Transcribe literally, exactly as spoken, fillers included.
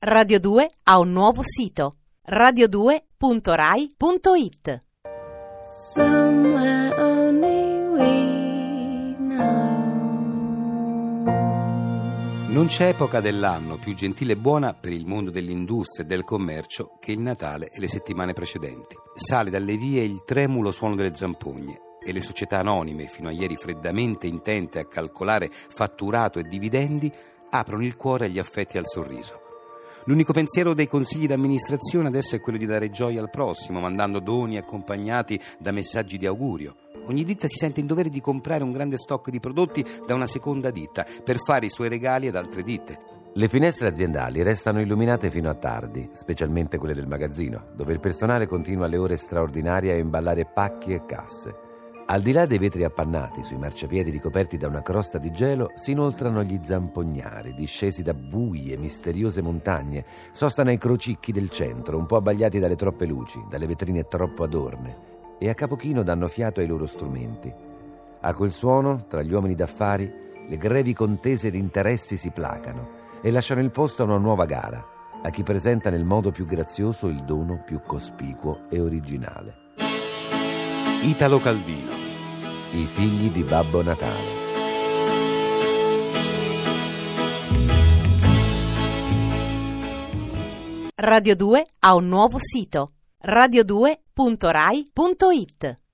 Radio due ha un nuovo sito, radio due punto rai punto it. Somewhere only we know. Non c'è epoca dell'anno più gentile e buona per il mondo dell'industria e del commercio che il Natale e le settimane precedenti. Sale dalle vie il tremulo suono delle zampogne e le società anonime, fino a ieri freddamente intente a calcolare fatturato e dividendi, aprono il cuore agli affetti e al sorriso. L'unico pensiero dei consigli d'amministrazione adesso è quello di dare gioia al prossimo, mandando doni accompagnati da messaggi di augurio. Ogni ditta si sente in dovere di comprare un grande stock di prodotti da una seconda ditta per fare i suoi regali ad altre ditte. Le finestre aziendali restano illuminate fino a tardi, specialmente quelle del magazzino, dove il personale continua alle ore straordinarie a imballare pacchi e casse. Al di là dei vetri appannati sui marciapiedi ricoperti da una crosta di gelo, si inoltrano gli zampognari, discesi da buie e misteriose montagne, sostano ai crocicchi del centro, un po' abbagliati dalle troppe luci, dalle vetrine troppo adorne, e a capochino danno fiato ai loro strumenti. A quel suono, tra gli uomini d'affari, le grevi contese di interessi si placano e lasciano il posto a una nuova gara, a chi presenta nel modo più grazioso il dono più cospicuo e originale. Italo Calvino, I figli di Babbo Natale. Radio due ha un nuovo sito, radio due punto rai punto it.